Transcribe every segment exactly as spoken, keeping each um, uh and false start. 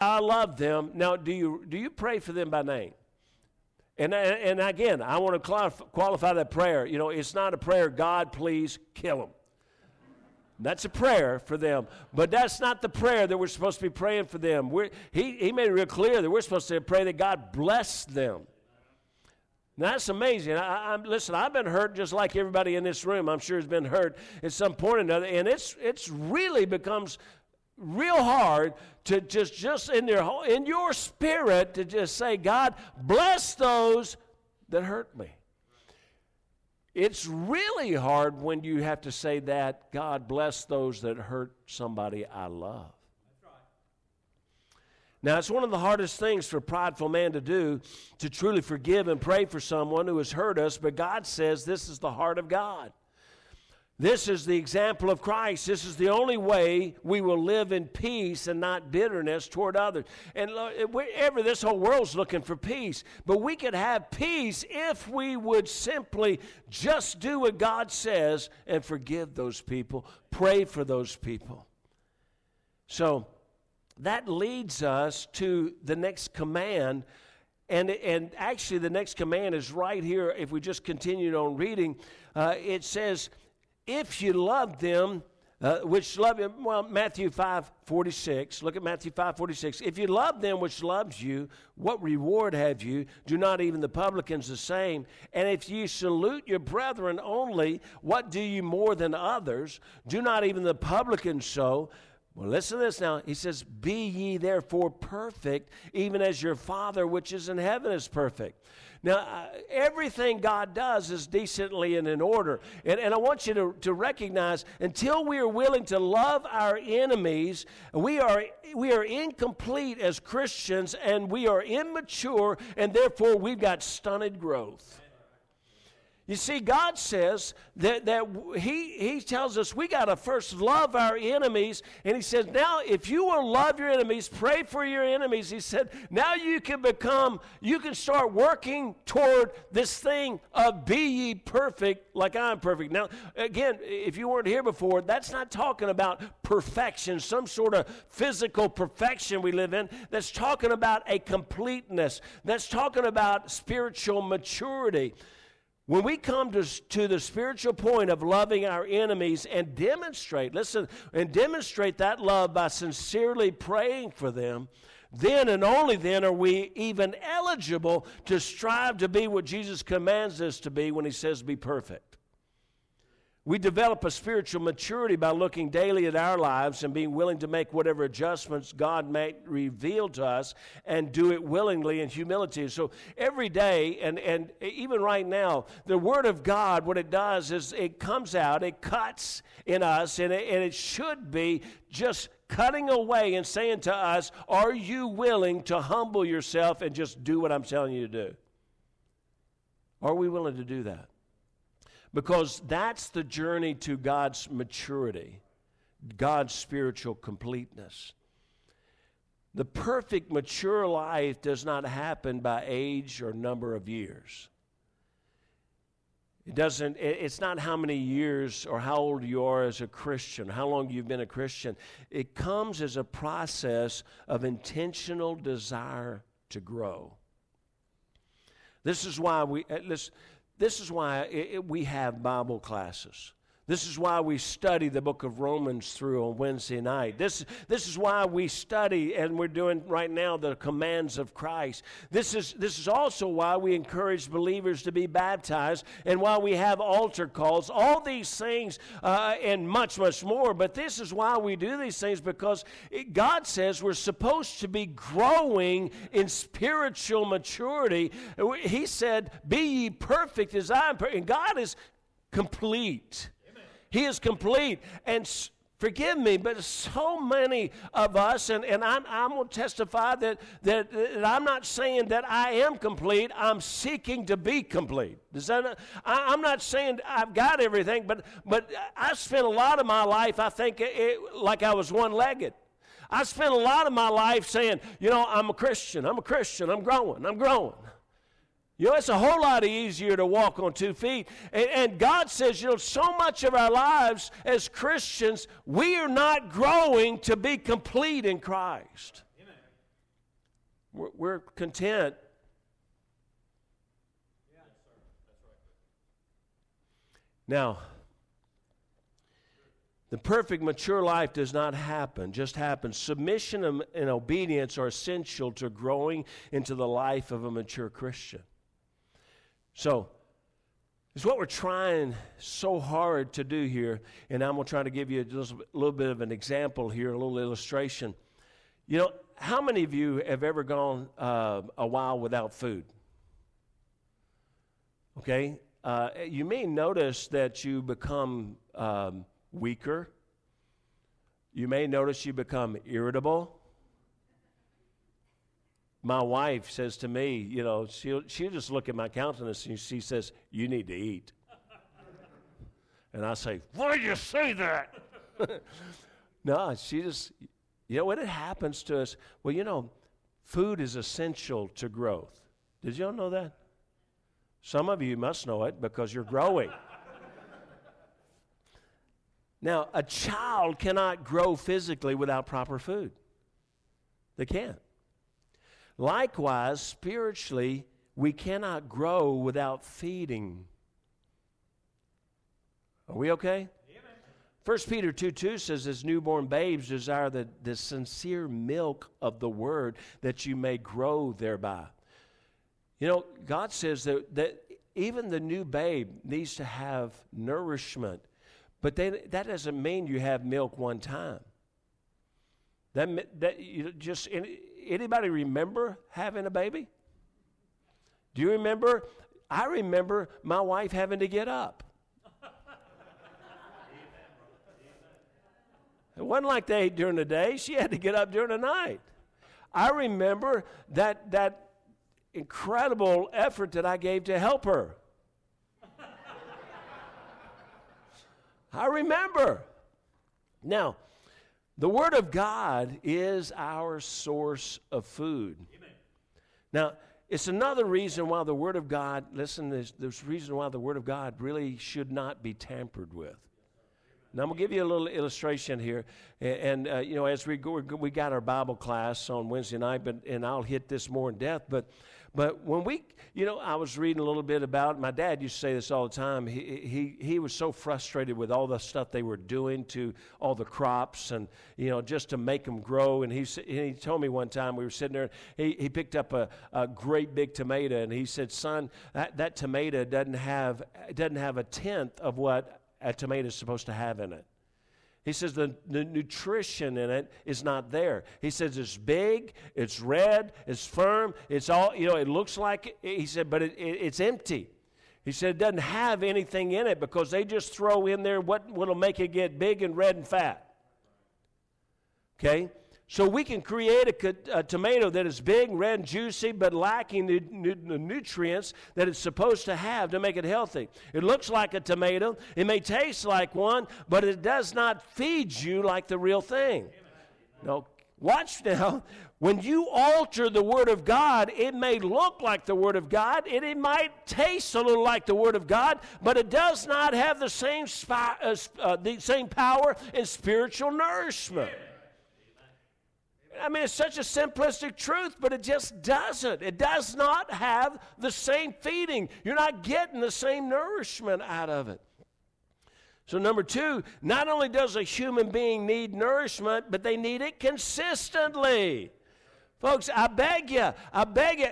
I love them. Now, do you do you pray for them by name? And and again, I want to qualify that prayer. You know, it's not a prayer, God, please kill them. That's a prayer for them, but that's not the prayer that we're supposed to be praying for them. We're, he, he made it real clear that we're supposed to pray that God bless them. Now, that's amazing. I, I'm, listen, I've been hurt just like everybody in this room. I'm sure has been hurt at some point or another, and it's it's really becomes real hard to just just in their in your spirit to just say, God, bless those that hurt me. It's really hard when you have to say that, God bless those that hurt somebody I love. That's right. Now, it's one of the hardest things for a prideful man to do, to truly forgive and pray for someone who has hurt us, but God says this is the heart of God. This is the example of Christ. This is the only way we will live in peace and not bitterness toward others. And ever this whole world's looking for peace, but we could have peace if we would simply just do what God says and forgive those people, pray for those people. So that leads us to the next command. And and actually the next command is right here. If we just continued on reading, uh, it says, if you love them, uh, which love them, well, Matthew five forty-six. Look at Matthew five forty-six. If you love them which loves you, what reward have you? Do not even the publicans the same? And if you salute your brethren only, what do you more than others? Do not even the publicans so? Well, listen to this now. He says, be ye therefore perfect, even as your Father which is in heaven is perfect. Now, uh, everything God does is decently and in order. And, and I want you to, to recognize, until we are willing to love our enemies, we are we are incomplete as Christians, and we are immature, and therefore we've got stunted growth. You see, God says that, that he, he tells us we got to first love our enemies. And he says, now if you will love your enemies, pray for your enemies, he said, now you can become, you can start working toward this thing of be ye perfect like I'm perfect. Now, again, if you weren't here before, that's not talking about perfection, some sort of physical perfection we live in. That's talking about a completeness. That's talking about spiritual maturity. When we come to, to the spiritual point of loving our enemies and demonstrate, listen, and demonstrate that love by sincerely praying for them, then and only then are we even eligible to strive to be what Jesus commands us to be when he says be perfect. We develop a spiritual maturity by looking daily at our lives and being willing to make whatever adjustments God may reveal to us and do it willingly in humility. So every day, and, and even right now, the Word of God, what it does is it comes out, it cuts in us, and it, and it should be just cutting away and saying to us, are you willing to humble yourself and just do what I'm telling you to do? Are we willing to do that? Because that's the journey to God's maturity, God's spiritual completeness. The perfect mature life does not happen by age or number of years. It doesn't, it's not how many years or how old you are as a Christian, how long you've been a Christian. It comes as a process of intentional desire to grow. This is why we, listen, This is why it, we have Bible classes. This is why we study the book of Romans through on Wednesday night. This, this is why we study, and we're doing right now, the commands of Christ. This is, this is also why we encourage believers to be baptized and why we have altar calls, all these things uh, and much, much more. But this is why we do these things, because it, God says we're supposed to be growing in spiritual maturity. He said, be ye perfect as I am perfect. And God is complete. He is complete. And forgive me, but so many of us, and, and I'm, I'm going to testify that, that, that I'm not saying that I am complete. I'm seeking to be complete. Does that not, I, I'm not saying I've got everything, but, but I spent a lot of my life, I think, it, it, like I was one-legged. I spent a lot of my life saying, you know, I'm a Christian, I'm a Christian, I'm growing, I'm growing. You know, it's a whole lot easier to walk on two feet. And, and God says, you know, so much of our lives as Christians, we are not growing to be complete in Christ. Amen. We're, we're content. Yeah. Yes, sir. That's right. Now, the perfect mature life does not happen, just happens. Submission and, and obedience are essential to growing into the life of a mature Christian. So, it's what we're trying so hard to do here, and I'm going to try to give you just a little bit of an example here, a little illustration. You know, how many of you have ever gone uh, a while without food? Okay? Uh, you may notice that you become um, weaker. You may notice you become irritable. My wife says to me, you know, she'll, she'll just look at my countenance and she says, "You need to eat." And I say, "Why do you say that?" No, she just, you know, when it happens to us, well, you know, food is essential to growth. Did you all know that? Some of you must know it because you're growing. Now, a child cannot grow physically without proper food. They can't. Likewise, spiritually, we cannot grow without feeding. Are we okay? First Peter two two says, "As newborn babes desire the, the sincere milk of the word, that you may grow thereby." You know, God says that, that even the new babe needs to have nourishment. But they, that doesn't mean you have milk one time. That, that you just... Any, Anybody remember having a baby? Do you remember? I remember my wife having to get up. It wasn't like they ate during the day. She had to get up during the night. I remember that that incredible effort that I gave to help her. I remember. Now, the Word of God is our source of food. Amen. Now, it's another reason why the Word of God, listen, there's, there's reason why the Word of God really should not be tampered with. Now, I'm going to give you a little illustration here. And, and uh, you know, as we go, we got our Bible class on Wednesday night, but, and I'll hit this more in depth. But, but when we, you know, I was reading a little bit about it. My dad used to say this all the time. He, he, he was so frustrated with all the stuff they were doing to all the crops and, you know, just to make them grow. And he, and he told me one time, we were sitting there, he, he picked up a, a great big tomato, and he said, "Son, that, that tomato doesn't have, doesn't have a tenth of what a tomato is supposed to have in it." He says the, the nutrition in it is not there. He says it's big, it's red, it's firm, it's all, you know, it looks like it. He said, but it, it, it's empty. He said it doesn't have anything in it because they just throw in there what will make it get big and red and fat. Okay? So we can create a, a tomato that is big, red, and juicy, but lacking the, the nutrients that it's supposed to have to make it healthy. It looks like a tomato. It may taste like one, but it does not feed you like the real thing. Now, watch now. When you alter the Word of God, it may look like the Word of God, and it might taste a little like the Word of God, but it does not have the same, spi- uh, uh, the same power and spiritual nourishment. I mean, it's such a simplistic truth, but it just doesn't. It does not have the same feeding. You're not getting the same nourishment out of it. So number two, not only does a human being need nourishment, but they need it consistently. Folks, I beg you, I beg you,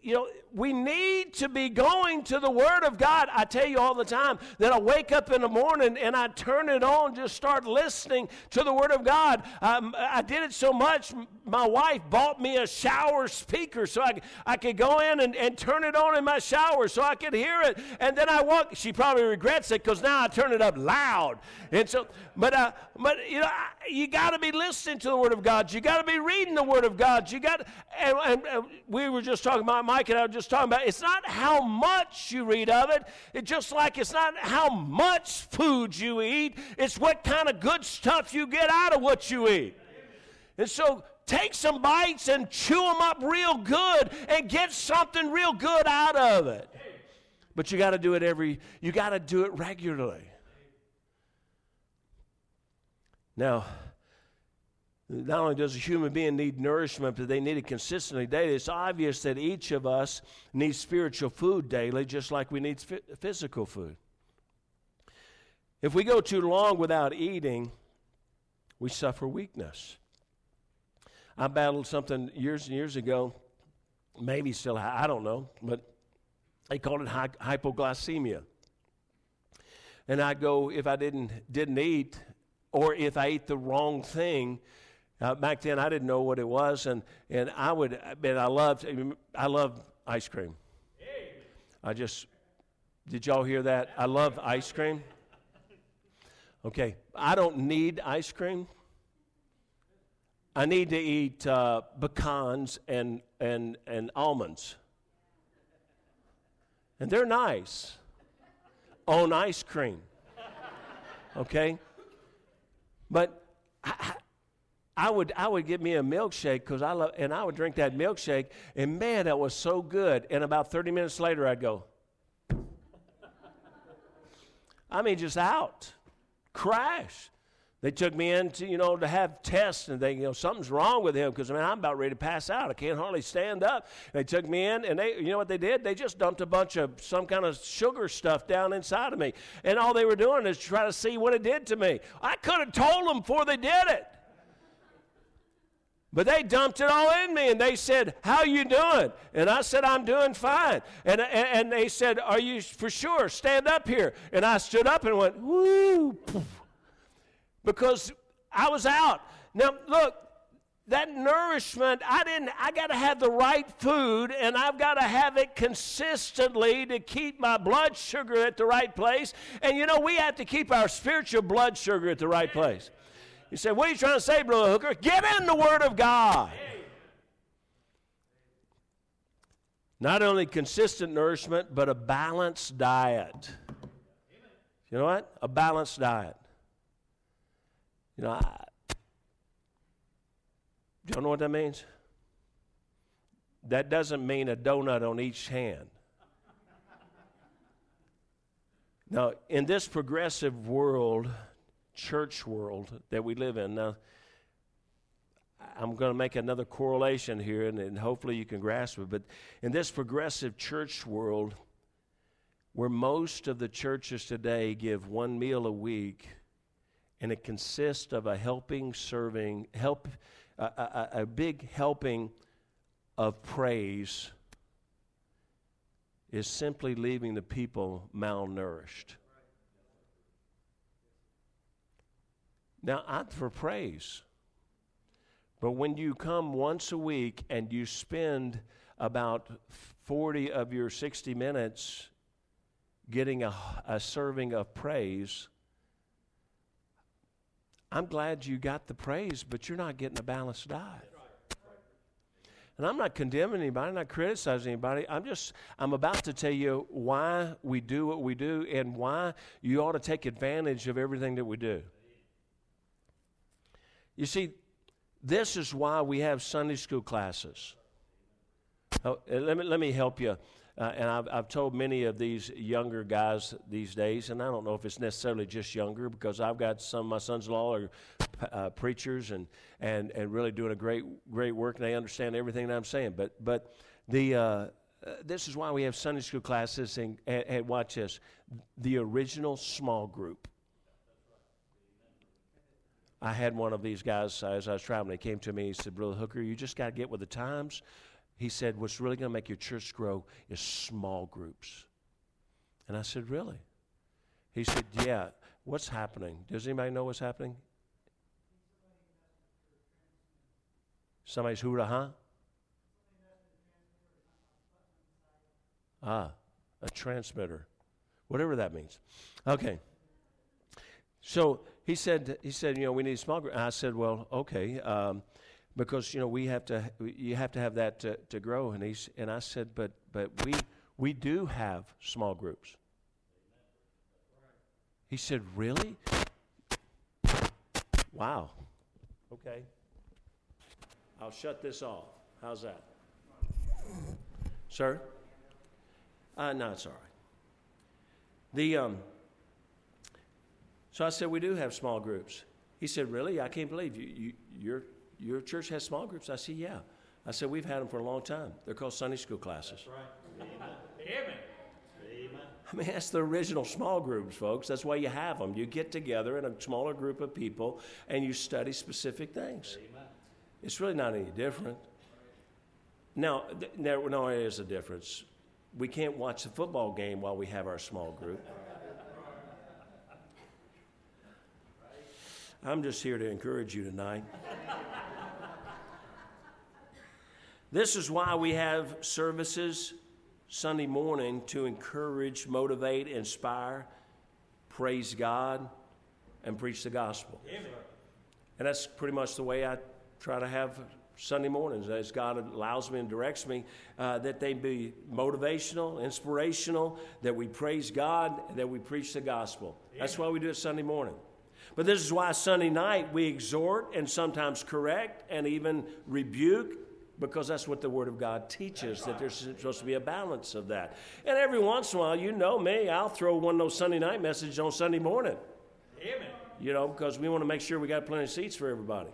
you know, we need to be going to the Word of God. I tell you all the time that I wake up in the morning and I turn it on, just start listening to the Word of God. Um, I did it so much, my wife bought me a shower speaker so I, I could go in and, and turn it on in my shower so I could hear it. And then I walk, she probably regrets it because now I turn it up loud. And so, but, uh, but you know, I, you got to be listening to the Word of God. You got to be reading the Word of God. You You got, and, and, and we were just talking about, Mike and I were just talking about, it's not how much you read of it. It's just like it's not how much food you eat. It's what kind of good stuff you get out of what you eat. And so take some bites and chew them up real good and get something real good out of it. But you got to do it every, you got to do it regularly. Now, Not only does a human being need nourishment, but they need it consistently daily. It's obvious that each of us needs spiritual food daily, just like we need physical food. If we go too long without eating, we suffer weakness. I battled something years and years ago, maybe still, I don't know, but they called it hypoglycemia. And I'd go, if I didn't didn't eat, or if I ate the wrong thing, uh, back then I didn't know what it was, and, and I would, and I loved, I loved ice cream. I just, did y'all hear that? I love ice cream. Okay, I don't need ice cream. I need to eat uh, pecans and, and and almonds. And they're nice on ice cream, okay? But I, I would I would get me a milkshake because I love, and I would drink that milkshake, and man, that was so good. And about thirty minutes later, I'd go, I mean, just out, crash. They took me in to, you know, to have tests, and they, you know, something's wrong with him because, I mean, I'm about ready to pass out. I can't hardly stand up. They took me in, and they, you know what they did? They just dumped a bunch of some kind of sugar stuff down inside of me, and all they were doing is trying to see what it did to me. I could have told them before they did it, but they dumped it all in me, and they said, how you doing? And I said, I'm doing fine. And, and, and they said, are you for sure? Stand up here. And I stood up and went, woo, poof. Because I was out. Now, look, that nourishment, I didn't, I got to have the right food, and I've got to have it consistently to keep my blood sugar at the right place. And, you know, we have to keep our spiritual blood sugar at the right place. You say, what are you trying to say, Brother Hooker? Get in the Word of God. Not only consistent nourishment, but a balanced diet. You know what? A balanced diet. You know, I, do you know what that means? That doesn't mean a donut on each hand. Now, in this progressive world, church world that we live in, now, I'm going to make another correlation here, and, and hopefully you can grasp it, but in this progressive church world, where most of the churches today give one meal a week, and it consists of a helping, serving, help, a, a, a big helping of praise, is simply leaving the people malnourished. Now, I'm for praise. But when you come once a week and you spend about forty of your sixty minutes getting a, a serving of praise, I'm glad you got the praise, but you're not getting a balanced diet. And I'm not condemning anybody, I'm not criticizing anybody. I'm just, I'm about to tell you why we do what we do and why you ought to take advantage of everything that we do. You see, this is why we have Sunday school classes. Oh, let me, let me help you. Uh, and I've, I've told many of these younger guys these days, and I don't know if it's necessarily just younger, because I've got some of my sons-in-law are uh, preachers and, and, and really doing a great great work, and they understand everything that I'm saying. But but the uh, uh, this is why we have Sunday school classes, and, and, and watch this, the original small group. I had one of these guys as I was traveling. He came to me. He said, Brother Hooker, you just got to get with the times. He said, what's really going to make your church grow is small groups. And I said, really? He said, yeah. What's happening? Does anybody know what's happening? Somebody's hoodah, huh? Ah, a transmitter. Whatever that means. Okay. So he said, he said, you know, we need small groups. I said, well, okay, um, because, you know, we have to, you have to have that to, to grow. And he's, and I said, but but we we do have small groups. He said, really? Wow. Okay. I'll shut this off. How's that? Sir? Uh, no, it's all right. The, um, so I said, we do have small groups. He said, really? I can't believe you, you you're your church has small groups? I said, yeah. I said, we've had them for a long time. They're called Sunday school classes. That's right. Amen. Amen. I mean, that's the original small groups, folks. That's why you have them. You get together in a smaller group of people, and you study specific things. Amen. It's really not any different. Now, th- there, no, there is a difference. We can't watch the football game while we have our small group. I'm just here to encourage you tonight. This is why we have services Sunday morning, to encourage, motivate, inspire, praise God, and preach the gospel. Amen. And that's pretty much the way I try to have Sunday mornings, as God allows me and directs me, uh, that they be motivational, inspirational, that we praise God, that we preach the gospel. Amen. That's why we do it Sunday morning. But this is why Sunday night we exhort and sometimes correct and even rebuke, because that's what the Word of God teaches, that there's supposed to be a balance of that. And every once in a while, you know me, I'll throw one of those Sunday night messages on Sunday morning. Amen. You know, because we want to make sure we got plenty of seats for everybody.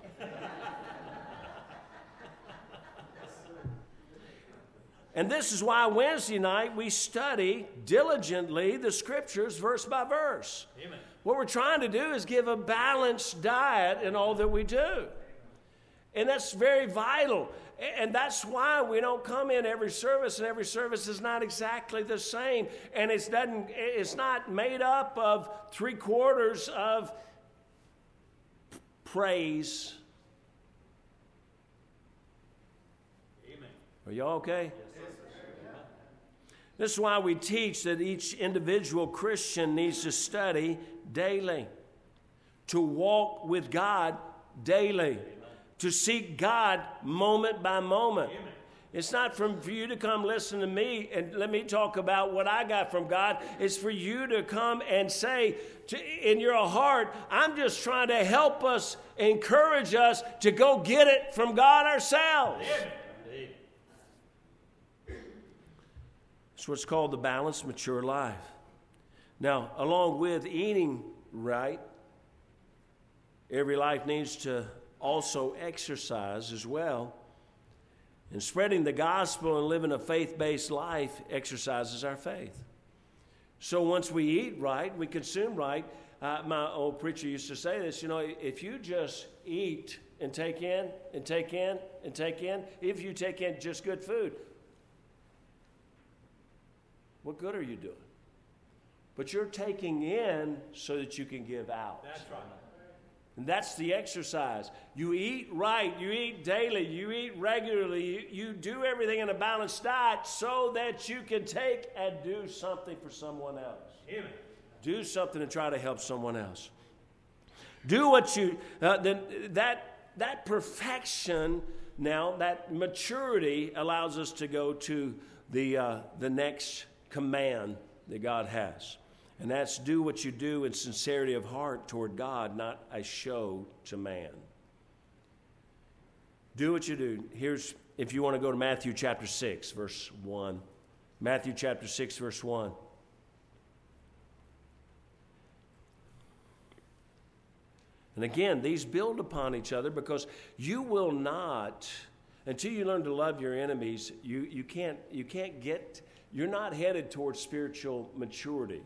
And this is why Wednesday night we study diligently the Scriptures verse by verse. Amen. What we're trying to do is give a balanced diet in all that we do. And that's very vital. And that's why we don't come in every service, and every service is not exactly the same. And it's doesn't it's not made up of three quarters of praise. Amen. Are y'all okay? Yes, sir. This is why we teach that each individual Christian needs to study daily, to walk with God daily, to seek God moment by moment. Amen. It's not from, for you to come listen to me and let me talk about what I got from God. It's for you to come and say to, in your heart, I'm just trying to help us, encourage us to go get it from God ourselves. Amen. It's what's called the balanced, mature life. Now, along with eating right, every life needs to also exercise as well. And spreading the gospel and living a faith-based life exercises our faith. So once we eat right, we consume right. Uh, my old preacher used to say this, you know, if you just eat and take in and take in and take in, if you take in just good food, what good are you doing? But you're taking in so that you can give out. That's right. And that's the exercise. You eat right. You eat daily. You eat regularly. You, you do everything in a balanced diet so that you can take and do something for someone else. Amen. Do something and try to help someone else. Do what you, uh, then that, that perfection now, that maturity allows us to go to the, uh, the next command that God has. And that's do what you do in sincerity of heart toward God, not a show to man. Do what you do. Here's, if you want to go to Matthew chapter six, verse one. Matthew chapter six, verse one. And again, these build upon each other, because you will not, until you learn to love your enemies, you, you can't, you can't get, you're not headed towards spiritual maturity.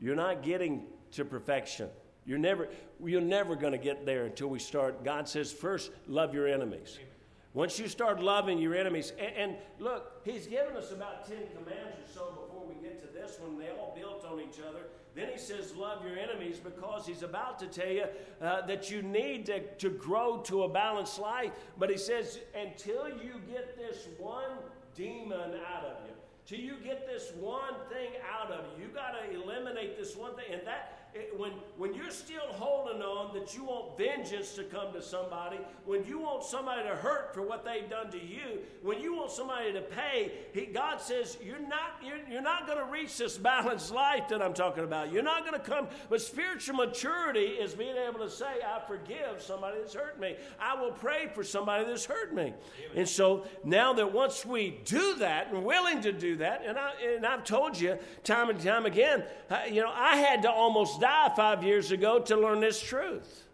You're not getting to perfection. You're never, you're never going to get there until we start. God says, first, love your enemies. Amen. Once you start loving your enemies, and, and look, he's given us about ten commands or so before we get to this one. They all built on each other. Then he says, love your enemies, because he's about to tell you uh, that you need to, to grow to a balanced life. But he says, until you get this one demon out of you, till you get this one thing out of you, you got to eliminate this one thing. And that, it, when when you're still holding on that you want vengeance to come to somebody, when you want somebody to hurt for what they've done to you, when you want somebody to pay, he, God says you're not you're, you're not going to reach this balanced life that I'm talking about. You're not going to come. But spiritual maturity is being able to say, I forgive somebody that's hurt me. I will pray for somebody that's hurt me. Amen. And so now that once we do that and willing to do that, and, I, and I've told you time and time again, uh, you know, I had to almost die five years ago to learn this truth.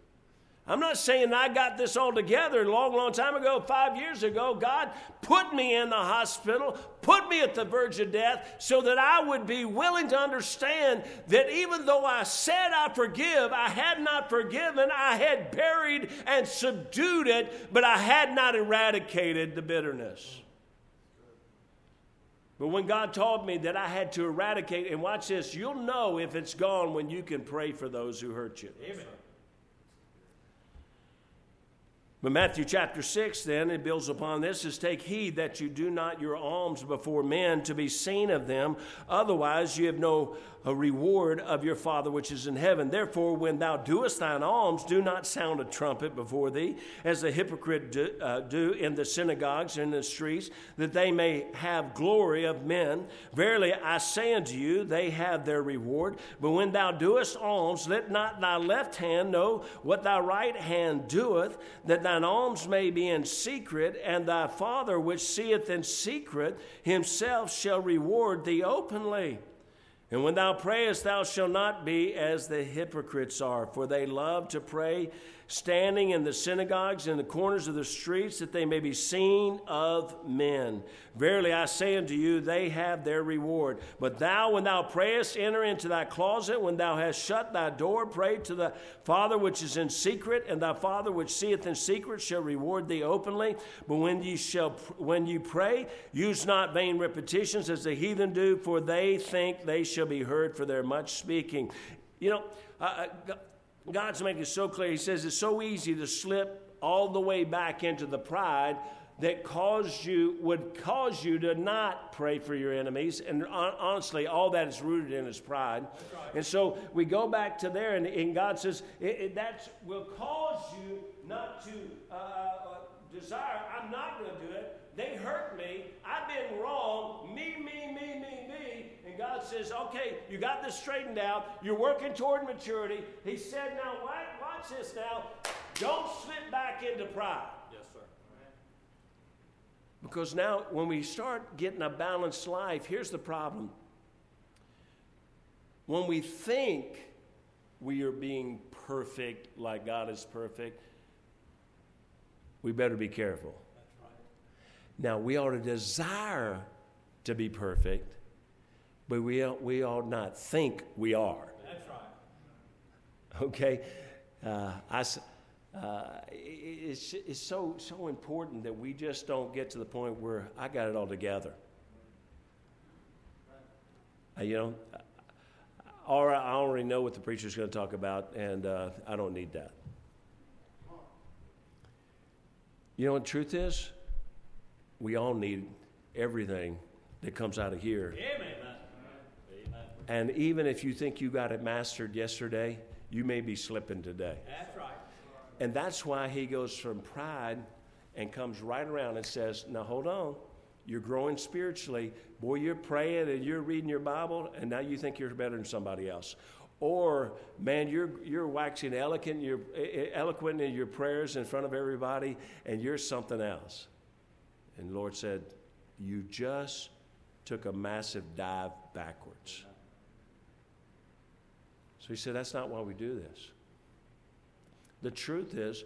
I'm not saying I got this all together. Long, long time ago, five years ago, God put me in the hospital, put me at the verge of death so that I would be willing to understand that even though I said I forgive, I had not forgiven. I had buried and subdued it, but I had not eradicated the bitterness. But when God taught me that I had to eradicate, and watch this, you'll know if it's gone when you can pray for those who hurt you. Amen. But Matthew chapter six, then, it builds upon this, is take heed that you do not your alms before men to be seen of them. Otherwise, you have no reward of your Father which is in heaven. Therefore, when thou doest thine alms, do not sound a trumpet before thee, as the hypocrite do, uh, do in the synagogues and in the streets, that they may have glory of men. Verily, I say unto you, they have their reward. But when thou doest alms, let not thy left hand know what thy right hand doeth, that thou thine alms may be in secret, and thy Father which seeth in secret himself shall reward thee openly. And when thou prayest, thou shalt not be as the hypocrites are, for they love to pray, standing in the synagogues and the corners of the streets, that they may be seen of men. Verily I say unto you, they have their reward. But thou, when thou prayest, enter into thy closet. When thou hast shut thy door, pray to the Father which is in secret, and thy Father which seeth in secret shall reward thee openly. But when ye shall, when you pray, use not vain repetitions as the heathen do, for they think they shall be heard for their much speaking. You know, uh, God's making it so clear. He says it's so easy to slip all the way back into the pride that caused you would cause you to not pray for your enemies. And honestly, all that is rooted in is pride. Right. And so we go back to there, and, and God says it, it, that will cause you not to uh, desire. I'm not going to do it. They hurt me. I've been wrong. Me, me, me, me, me. And God says, okay, you got this straightened out. You're working toward maturity. He said, now, watch this now. Don't slip back into pride. Yes, sir. Because now when we start getting a balanced life, here's the problem. When we think we are being perfect like God is perfect, we better be careful. Now, we ought to desire to be perfect, but we ought, we ought not think we are. That's right. Okay? Uh, I, uh, it's it's so, so important that we just don't get to the point where I got it all together. Uh, you know, I already know what the preacher's going to talk about, and uh, I don't need that. You know what the truth is? We all need everything that comes out of here. Amen. And even if you think you got it mastered yesterday, you may be slipping today. That's right. And that's why he goes from pride and comes right around and says, now hold on, you're growing spiritually. Boy, you're praying and you're reading your Bible, and now you think you're better than somebody else. Or, man, you're you're waxing eloquent, you're eloquent in your prayers in front of everybody, and you're something else. And the Lord said, you just took a massive dive backwards. So he said, that's not why we do this. The truth is,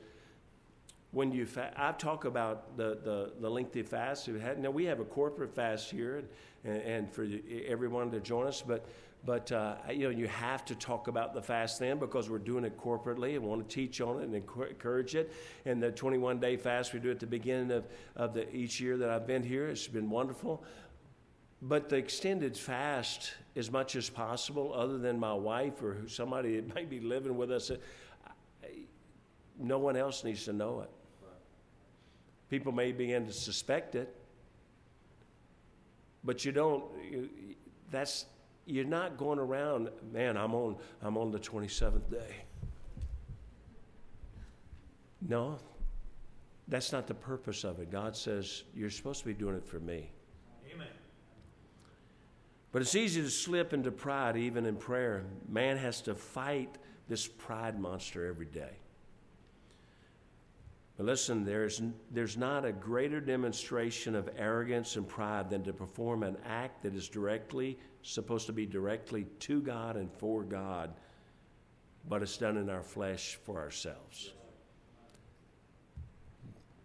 when you fa- I talk about the, the, the lengthy fast. Now, we have a corporate fast here, and, and for everyone to join us, but But, uh, you know, you have to talk about the fast then because we're doing it corporately and want to teach on it and encourage it. And the twenty-one day fast we do at the beginning of, of the, each year that I've been here, it's been wonderful. But the extended fast, as much as possible, other than my wife or somebody that might be living with us, no one else needs to know it. People may begin to suspect it, but you don't, that's... You're not going around, man, I'm on I'm on the twenty-seventh day. No, that's not the purpose of it. God says, you're supposed to be doing it for me. Amen. But it's easy to slip into pride, even in prayer. Man has to fight this pride monster every day. But listen, there's, there's not a greater demonstration of arrogance and pride than to perform an act that is directly, supposed to be directly to God and for God, but it's done in our flesh for ourselves.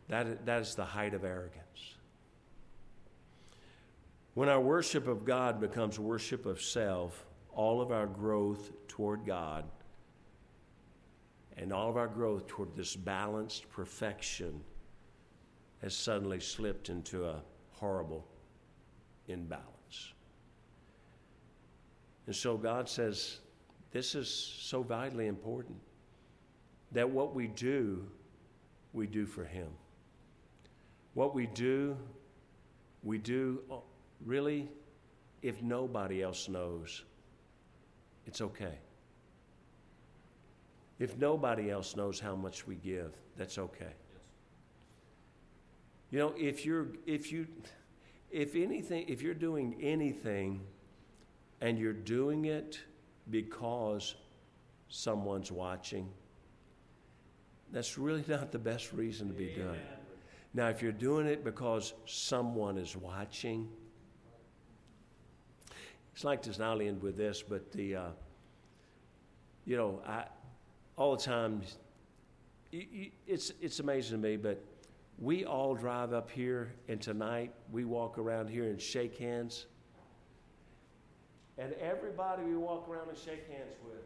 That, that is the height of arrogance. When our worship of God becomes worship of self, all of our growth toward God and all of our growth toward this balanced perfection has suddenly slipped into a horrible imbalance. And so God says, this is so vitally important that what we do, we do for Him. What we do, we do really, if nobody else knows, it's okay. If nobody else knows how much we give, that's okay. Yes. You know, if you're, if you, if anything, if you're doing anything and you're doing it because someone's watching, that's really not the best reason to be Amen. Done. Now, if you're doing it because someone is watching, it's like this, and I'll end with this, but the, uh, you know, I, all the time, you, you, it's, it's amazing to me, but we all drive up here, and tonight we walk around here and shake hands. And everybody we walk around and shake hands with,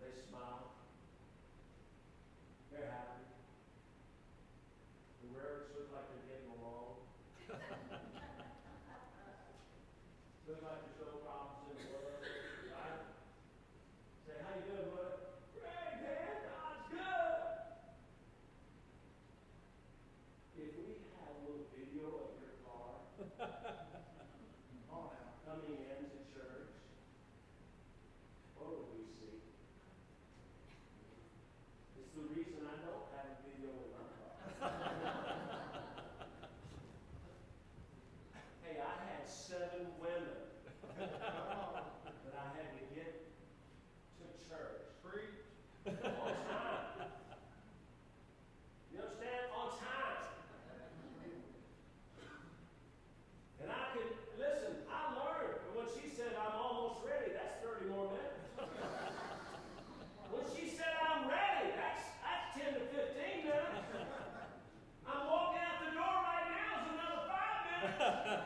they smile. They're happy. The words look like they're getting along. Look like there's no problems in the world. Right? Say, how you doing, brother? Great, man. God's good. If we had a little video of your car coming in to church, what would we see? It's the reason I don't have a video of my car. Hey, I had seven women that I had to get to church. Preach. On time. You understand? On time. And I could, listen, I learned. But when she said, I'm almost ready, that's thirty more minutes. When she said, I'm ready, that's, that's ten to fifteen minutes. I'm walking out the door right now. It's another five minutes.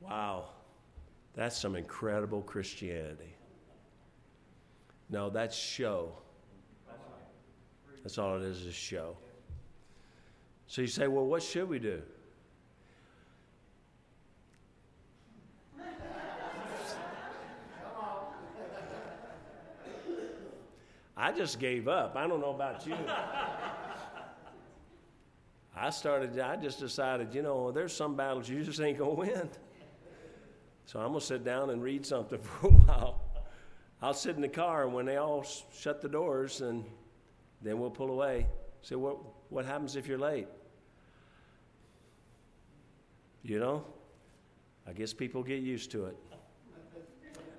Wow, that's some incredible Christianity. No, that's show. That's all it is, is show. So you say, well, what should we do? I just gave up. I don't know about you. I started, I just decided, you know, there's some battles you just ain't going to win. So I'm going to sit down and read something for a while. I'll sit in the car, and when they all shut the doors, and then we'll pull away. Say, what, what happens if you're late? You know, I guess people get used to it.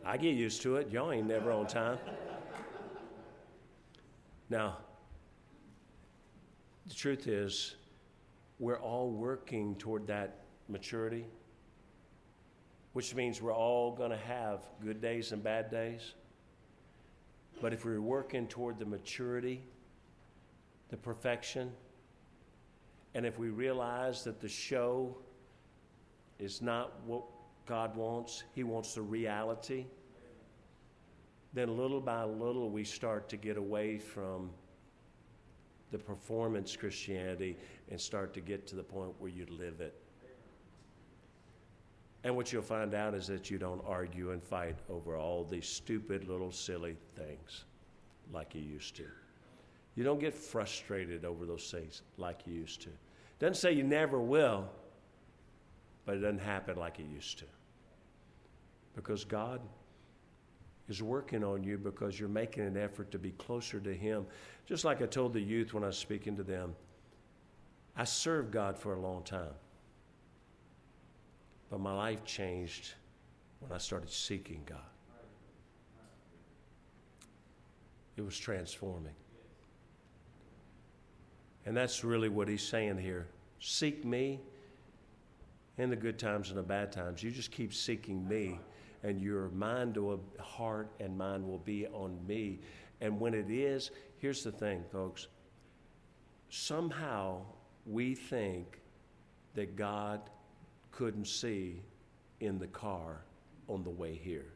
I get used to it. Y'all ain't never on time. Now, the truth is, we're all working toward that maturity, which means we're all going to have good days and bad days. But if we're working toward the maturity, the perfection, and if we realize that the show is not what God wants, He wants the reality, then little by little we start to get away from the performance Christianity and start to get to the point where you live it. And what you'll find out is that you don't argue and fight over all these stupid little silly things like you used to. You don't get frustrated over those things like you used to. Doesn't say you never will, but it doesn't happen like it used to. Because God is working on you because you're making an effort to be closer to Him. Just like I told the youth when I was speaking to them, I served God for a long time. But my life changed when I started seeking God. It was transforming. And that's really what He's saying here. Seek me in the good times and the bad times. You just keep seeking me, and your mind will, heart and mind will be on me. And when it is, here's the thing, folks. Somehow we think that God couldn't see in the car on the way here.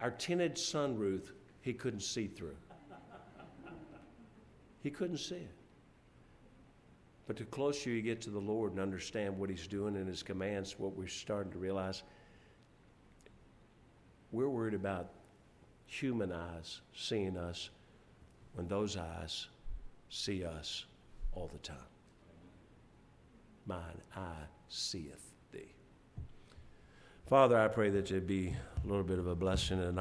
Our tinted sunroof, He couldn't see through. He couldn't see it. But the closer you get to the Lord and understand what He's doing in His commands, what we're starting to realize, we're worried about human eyes seeing us when those eyes see us all the time. Mine eye seeth thee. Father, I pray that it be a little bit of a blessing tonight.